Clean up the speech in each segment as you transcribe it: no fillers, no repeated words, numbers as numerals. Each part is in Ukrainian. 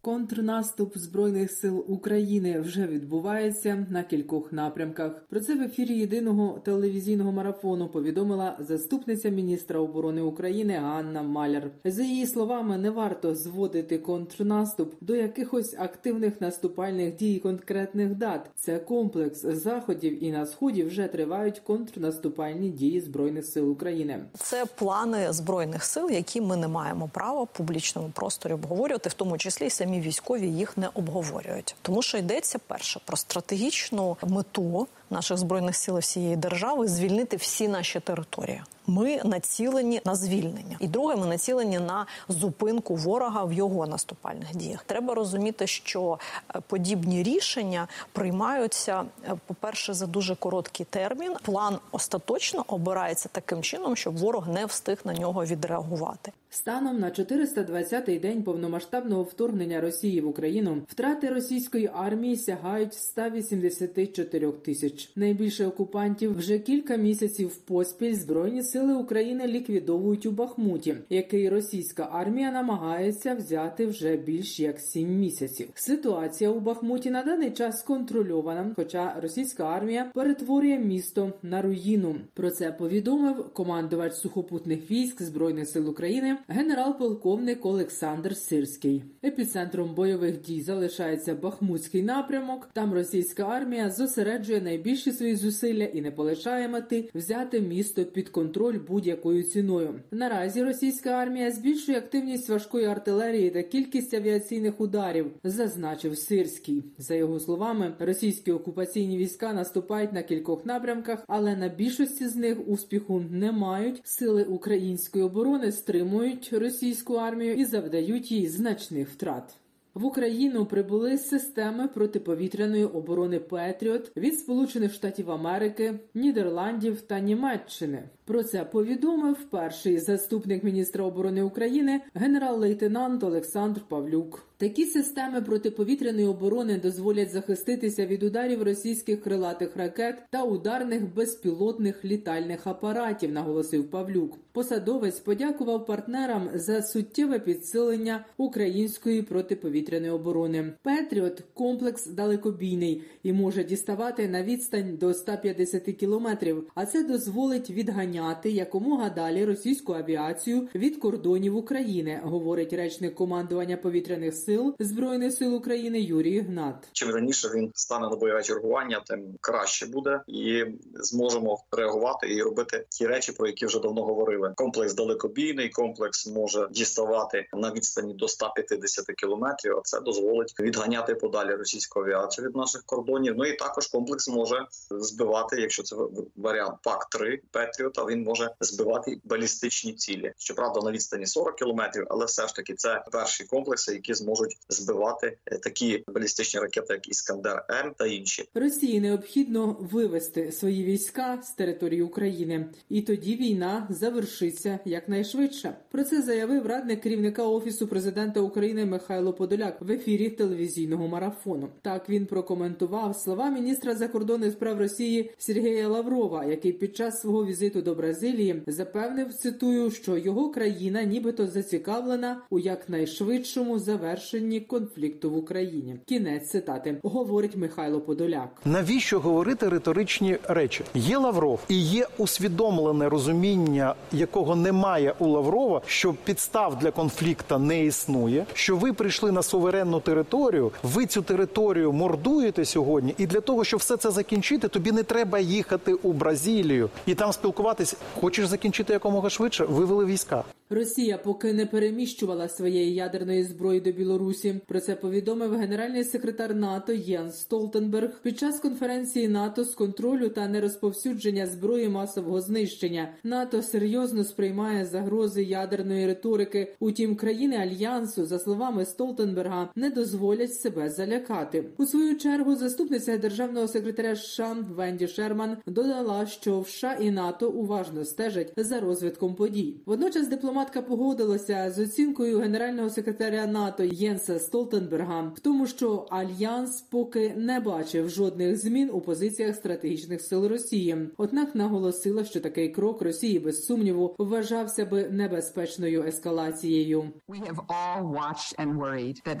Контрнаступ Збройних сил України вже відбувається на кількох напрямках. Про це в ефірі єдиного телевізійного марафону повідомила заступниця міністра оборони України Ганна Маляр. За її словами, не варто зводити контрнаступ до якихось активних наступальних дій і конкретних дат. Це комплекс заходів, і на Сході вже тривають контрнаступальні дії Збройних сил України. Це плани Збройних сил, які ми не маємо права в публічному просторі обговорювати, в тому числі і самі військові їх не обговорюють. Тому що йдеться, перше, про стратегічну мету наших Збройних сил всієї держави – звільнити всі наші території. Ми націлені на звільнення. І друге, ми націлені на зупинку ворога в його наступальних діях. Треба розуміти, що подібні рішення приймаються, по-перше, за дуже короткий термін. План остаточно обирається таким чином, щоб ворог не встиг на нього відреагувати. Станом на 420-й день повномасштабного вторгнення Росії в Україну втрати російської армії сягають 184 тисяч. Найбільше окупантів вже кілька місяців поспіль Збройні сили України ліквідовують у Бахмуті, який російська армія намагається взяти вже більш як 7 місяців. Ситуація у Бахмуті на даний час контрольована, хоча російська армія перетворює місто на руїну. Про це повідомив командувач сухопутних військ Збройних сил України генерал-полковник Олександр Сирський. Епіцентром бойових дій залишається Бахмутський напрямок. Там російська армія зосереджує найбільші свої зусилля і не полишає мети взяти місто під контроль будь-якою ціною. Наразі російська армія збільшує активність важкої артилерії та кількість авіаційних ударів, зазначив Сирський. За його словами, російські окупаційні війська наступають на кількох напрямках, але на більшості з них успіху не мають. Сили української оборони стримують російську армію і завдають їй значних втрат. В Україну прибули системи протиповітряної оборони «Patriot» від Сполучених Штатів Америки, Нідерландів та Німеччини. Про це повідомив перший заступник міністра оборони України генерал-лейтенант Олександр Павлюк. Такі системи протиповітряної оборони дозволять захиститися від ударів російських крилатих ракет та ударних безпілотних літальних апаратів, наголосив Павлюк. Посадовець подякував партнерам за суттєве підсилення української протиповітряної оборони. «Патріот» – комплекс далекобійний і може діставати на відстань до 150 кілометрів, а це дозволить відганяти якомога далі російську авіацію від кордонів України, говорить речник командування повітряних сил Збройних сил України Юрій Ігнат. Чим раніше він стане на бойове чергування, тим краще буде і зможемо реагувати і робити ті речі, про які вже давно говорили. Комплекс далекобійний, комплекс може діставати на відстані до 150 кілометрів, а це дозволить відганяти подалі російську авіацію від наших кордонів. Ну і також комплекс може збивати, якщо це варіант ПАК-3 Патріота, він може збивати балістичні цілі. Щоправда, на відстані 40 кілометрів, але все ж таки це перші комплекси, які можуть збивати такі балістичні ракети, як «Іскандер-М» та інші. Росії необхідно вивести свої війська з території України. І тоді війна завершиться якнайшвидше. Про це заявив радник керівника Офісу президента України Михайло Подоляк в ефірі телевізійного марафону. Так він прокоментував слова міністра закордонних справ Росії Сергія Лаврова, який під час свого візиту до Бразилії запевнив, цитую, що його країна нібито зацікавлена у якнайшвидшому завершенні конфлікту в Україні. Кінець цитати, говорить Михайло Подоляк. Навіщо говорити риторичні речі? Є Лавров і є усвідомлене розуміння, якого немає у Лаврова, що підстав для конфлікту не існує, що ви прийшли на суверенну територію, ви цю територію мордуєте сьогодні, і для того, щоб все це закінчити, тобі не треба їхати у Бразилію і там спілкуватись. Хочеш закінчити якомога швидше? Вивели війська. Росія поки не переміщувала своєї ядерної зброї до Білорусі. Про це повідомив генеральний секретар НАТО Єнс Столтенберг під час конференції НАТО з контролю та нерозповсюдження зброї масового знищення. НАТО серйозно сприймає загрози ядерної риторики. Утім, країни Альянсу, за словами Столтенберга, не дозволять себе залякати. У свою чергу, заступниця державного секретаря США Венді Шерман додала, що в США і НАТО уважно стежать за розвитком подій. Водночас дипломатичні дипломатка погодилася з оцінкою генерального секретаря НАТО Єнса Столтенберга в тому, що Альянс поки не бачив жодних змін у позиціях стратегічних сил Росії. Однак наголосила, що такий крок Росії, без сумніву, вважався би небезпечною ескалацією.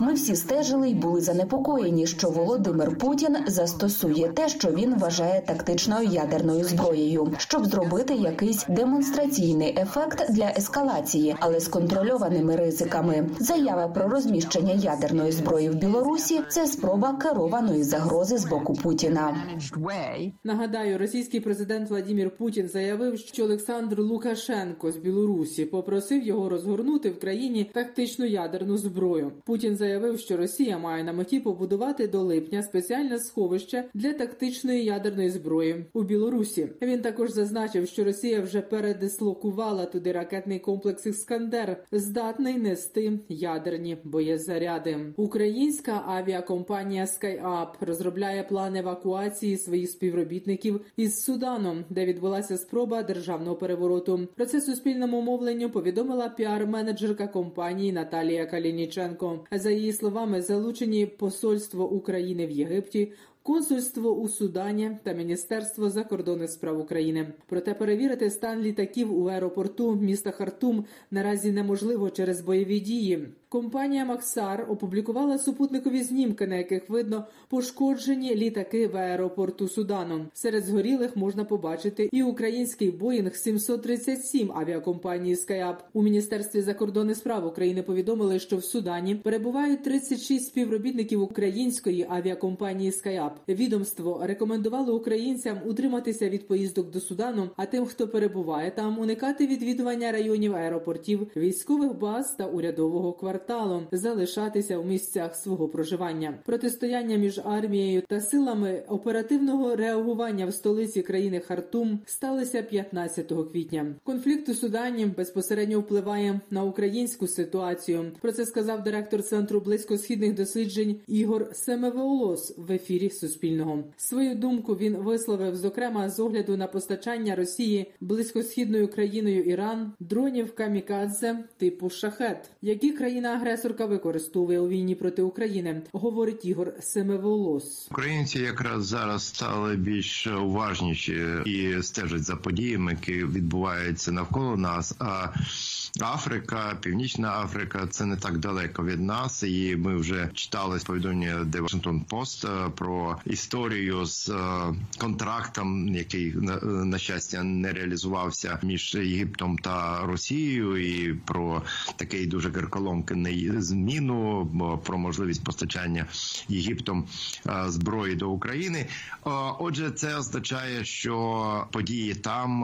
Ми всі стежили й були занепокоєні, що Володимир Путін застосує те, що він вважає тактичною ядерною зброєю, щоб зробити якийсь демонстраційний ефект для ескалації, але з контрольованими ризиками. Заява про розміщення ядерної зброї в Білорусі – це спроба керованої загрози з боку Путіна. Нагадаю, російський президент Володимир Путін заявив, що Олександр Лукашенко з Білорусі попросив його розгорнути в країні тактичну ядерну зброю. Путін заявив, що Росія має на меті побудувати до липня спеціальне сховище для тактичної ядерної зброї у Білорусі. Він також зазначив, що Росія вже передислокувала туди ракетний комплекс «Іскандер», здатний нести ядерні боєзаряди. Українська авіакомпанія SkyUp розробляє план евакуації своїх співробітників із Суданом, де відбулася спроба державного перевороту. Про це Суспільному мовленню повідомила піар-менеджерка компанії Наталія Калініченко. За її словами, залучені посольство України в Єгипті, консульство у Судані та Міністерство закордонних справ України. Проте перевірити стан літаків у аеропорту міста Хартум наразі неможливо через бойові дії. Компанія «Максар» опублікувала супутникові знімки, на яких видно пошкоджені літаки в аеропорту Судану. Серед згорілих можна побачити і український «Боїнг 737» авіакомпанії «SkyUp». У Міністерстві закордонних справ України повідомили, що в Судані перебувають 36 співробітників української авіакомпанії «SkyUp». Відомство рекомендувало українцям утриматися від поїздок до Судану, а тим, хто перебуває там, уникати відвідування районів аеропортів, військових баз та урядового кварталу. Залишатися в місцях свого проживання. Протистояння між армією та силами оперативного реагування в столиці країни Хартум сталося 15 квітня. Конфлікт у Судані безпосередньо впливає на українську ситуацію. Про це сказав директор Центру близькосхідних досліджень Ігор Семеволос в ефірі Суспільного. Свою думку він висловив, зокрема, з огляду на постачання Росії близькосхідною країною Іран дронів камікадзе типу «Шахет», які країна-агресорка використовує у війні проти України, говорить Ігор Семеволос. Українці якраз зараз стали більш уважніші і стежать за подіями, які відбуваються навколо нас. А Африка, Північна Африка – це не так далеко від нас. І ми вже читали повідомлення The Washington Post про історію з контрактом, який, на щастя, не реалізувався між Єгиптом та Росією, і про такий дуже карколомний зміну, про можливість постачання Єгиптом зброї до України. Отже, це означає, що події там,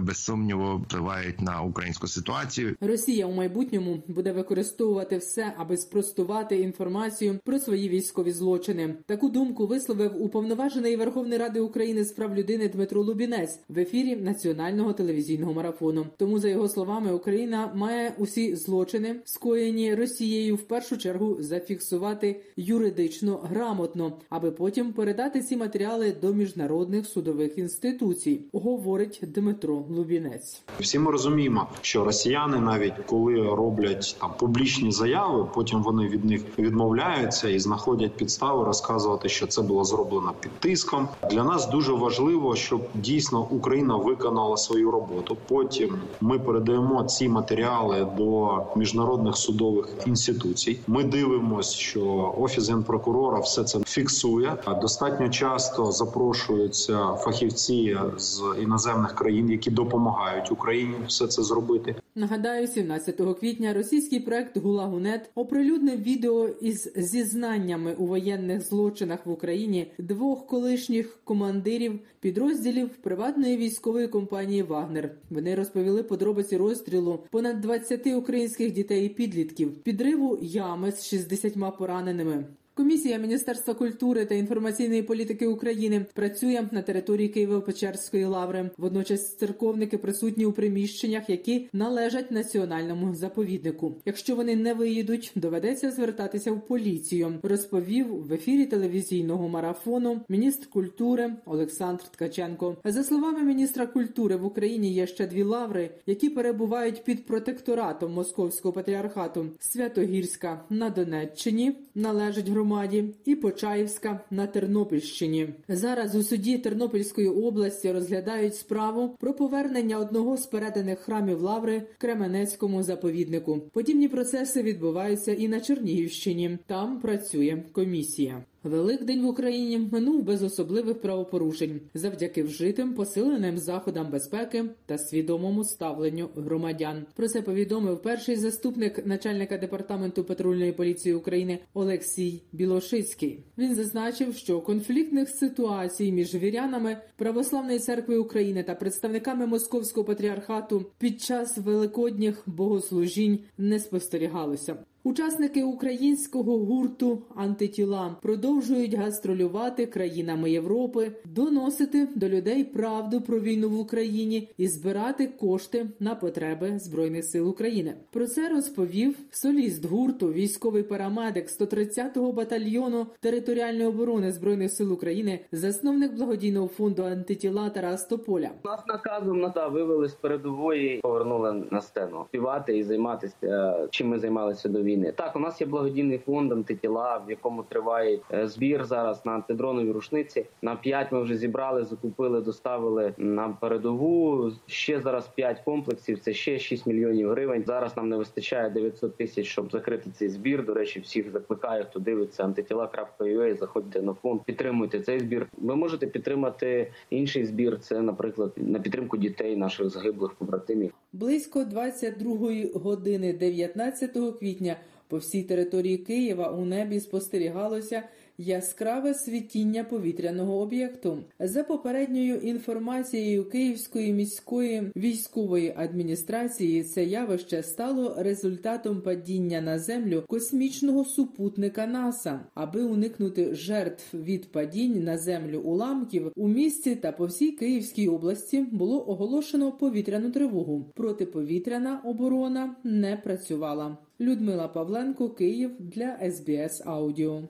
без сумніву, впливають на українську ситуацію. Росія у майбутньому буде використовувати все, аби спростувати інформацію про свої військові злочини. Таку думку висловив уповноважений Верховної Ради України з прав людини Дмитро Лубінець в ефірі національного телевізійного марафону. Тому, за його словами, Україна має усі злочини, скоєні Росією, в першу чергу зафіксувати юридично грамотно, аби потім передати ці матеріали до міжнародних судових інституцій, говорить Дмитро Лубінець. Всі ми розуміємо, що росіяни, навіть коли роблять публічні заяви, потім вони від них відмовляються і знаходять підстави розказувати, що це було зроблено під тиском. Для нас дуже важливо, щоб дійсно Україна виконала свою роботу. Потім ми передаємо ці матеріали до міжнародних судових інституцій. Ми дивимося, що Офіс Генпрокурора все це фіксує. Достатньо часто запрошуються фахівці з іноземних країн, які допомагають Україні все це зробити. Нагадаю, 17 квітня російський проект «ГУЛАГУ.НЕТ» оприлюднив відео із зізнаннями у воєнних злочинах в Україні двох колишніх командирів підрозділів приватної військової компанії «Вагнер». Вони розповіли подробиці розстрілу понад 20 українських дітей і підлітків, підриву ями з 60 пораненими, Комісія Міністерства культури та інформаційної політики України працює на території Києво-Печерської лаври. Водночас церковники присутні у приміщеннях, які належать національному заповіднику. Якщо вони не виїдуть, доведеться звертатися в поліцію, розповів в ефірі телевізійного марафону міністр культури Олександр Ткаченко. За словами міністра культури, в Україні є ще дві лаври, які перебувають під протекторатом Московського патріархату. Святогірська на Донеччині належить громаді і Почаївська на Тернопільщині. Зараз у суді Тернопільської області розглядають справу про повернення одного з переданих храмів лаври Кременецькому заповіднику. Подібні процеси відбуваються і на Чернігівщині. Там працює комісія. Великдень в Україні минув без особливих правопорушень завдяки вжитим посиленим заходам безпеки та свідомому ставленню громадян. Про це повідомив перший заступник начальника департаменту патрульної поліції України Олексій Білошицький. Він зазначив, що конфліктних ситуацій між вірянами Православної церкви України та представниками Московського патріархату під час великодніх богослужінь не спостерігалося. Учасники українського гурту «Антитіла» продовжують гастролювати країнами Європи, доносити до людей правду про війну в Україні і збирати кошти на потреби Збройних сил України. Про це розповів соліст гурту, військовий парамедик 130-го батальйону територіальної оборони Збройних сил України, засновник благодійного фонду «Антитіла» Тарас Тополя. Нас наказом НАТО вивели з передової, повернули на сцену співати і займатися, чим ми займалися до війни. Так, у нас є благодійний фонд «Антитіла», в якому триває збір зараз на антидронові рушниці. На 5 ми вже зібрали, закупили, доставили на передову. Ще зараз 5 комплексів, це ще 6 мільйонів гривень. Зараз нам не вистачає 900 тисяч, щоб закрити цей збір. До речі, всіх закликаю, хто дивиться antitila.ua, заходьте на фонд, підтримуйте цей збір. Ви можете підтримати інший збір, це, наприклад, на підтримку дітей наших загиблих побратимів. Близько 22-ї години 19 квітня по всій території Києва у небі спостерігалося яскраве світіння повітряного об'єкту. За попередньою інформацією Київської міської військової адміністрації, це явище стало результатом падіння на землю космічного супутника НАСА. Аби уникнути жертв від падінь на землю уламків, у місті та по всій Київській області було оголошено повітряну тривогу. Протиповітряна оборона не працювала. Людмила Павленко, Київ, для SBS Аудіо.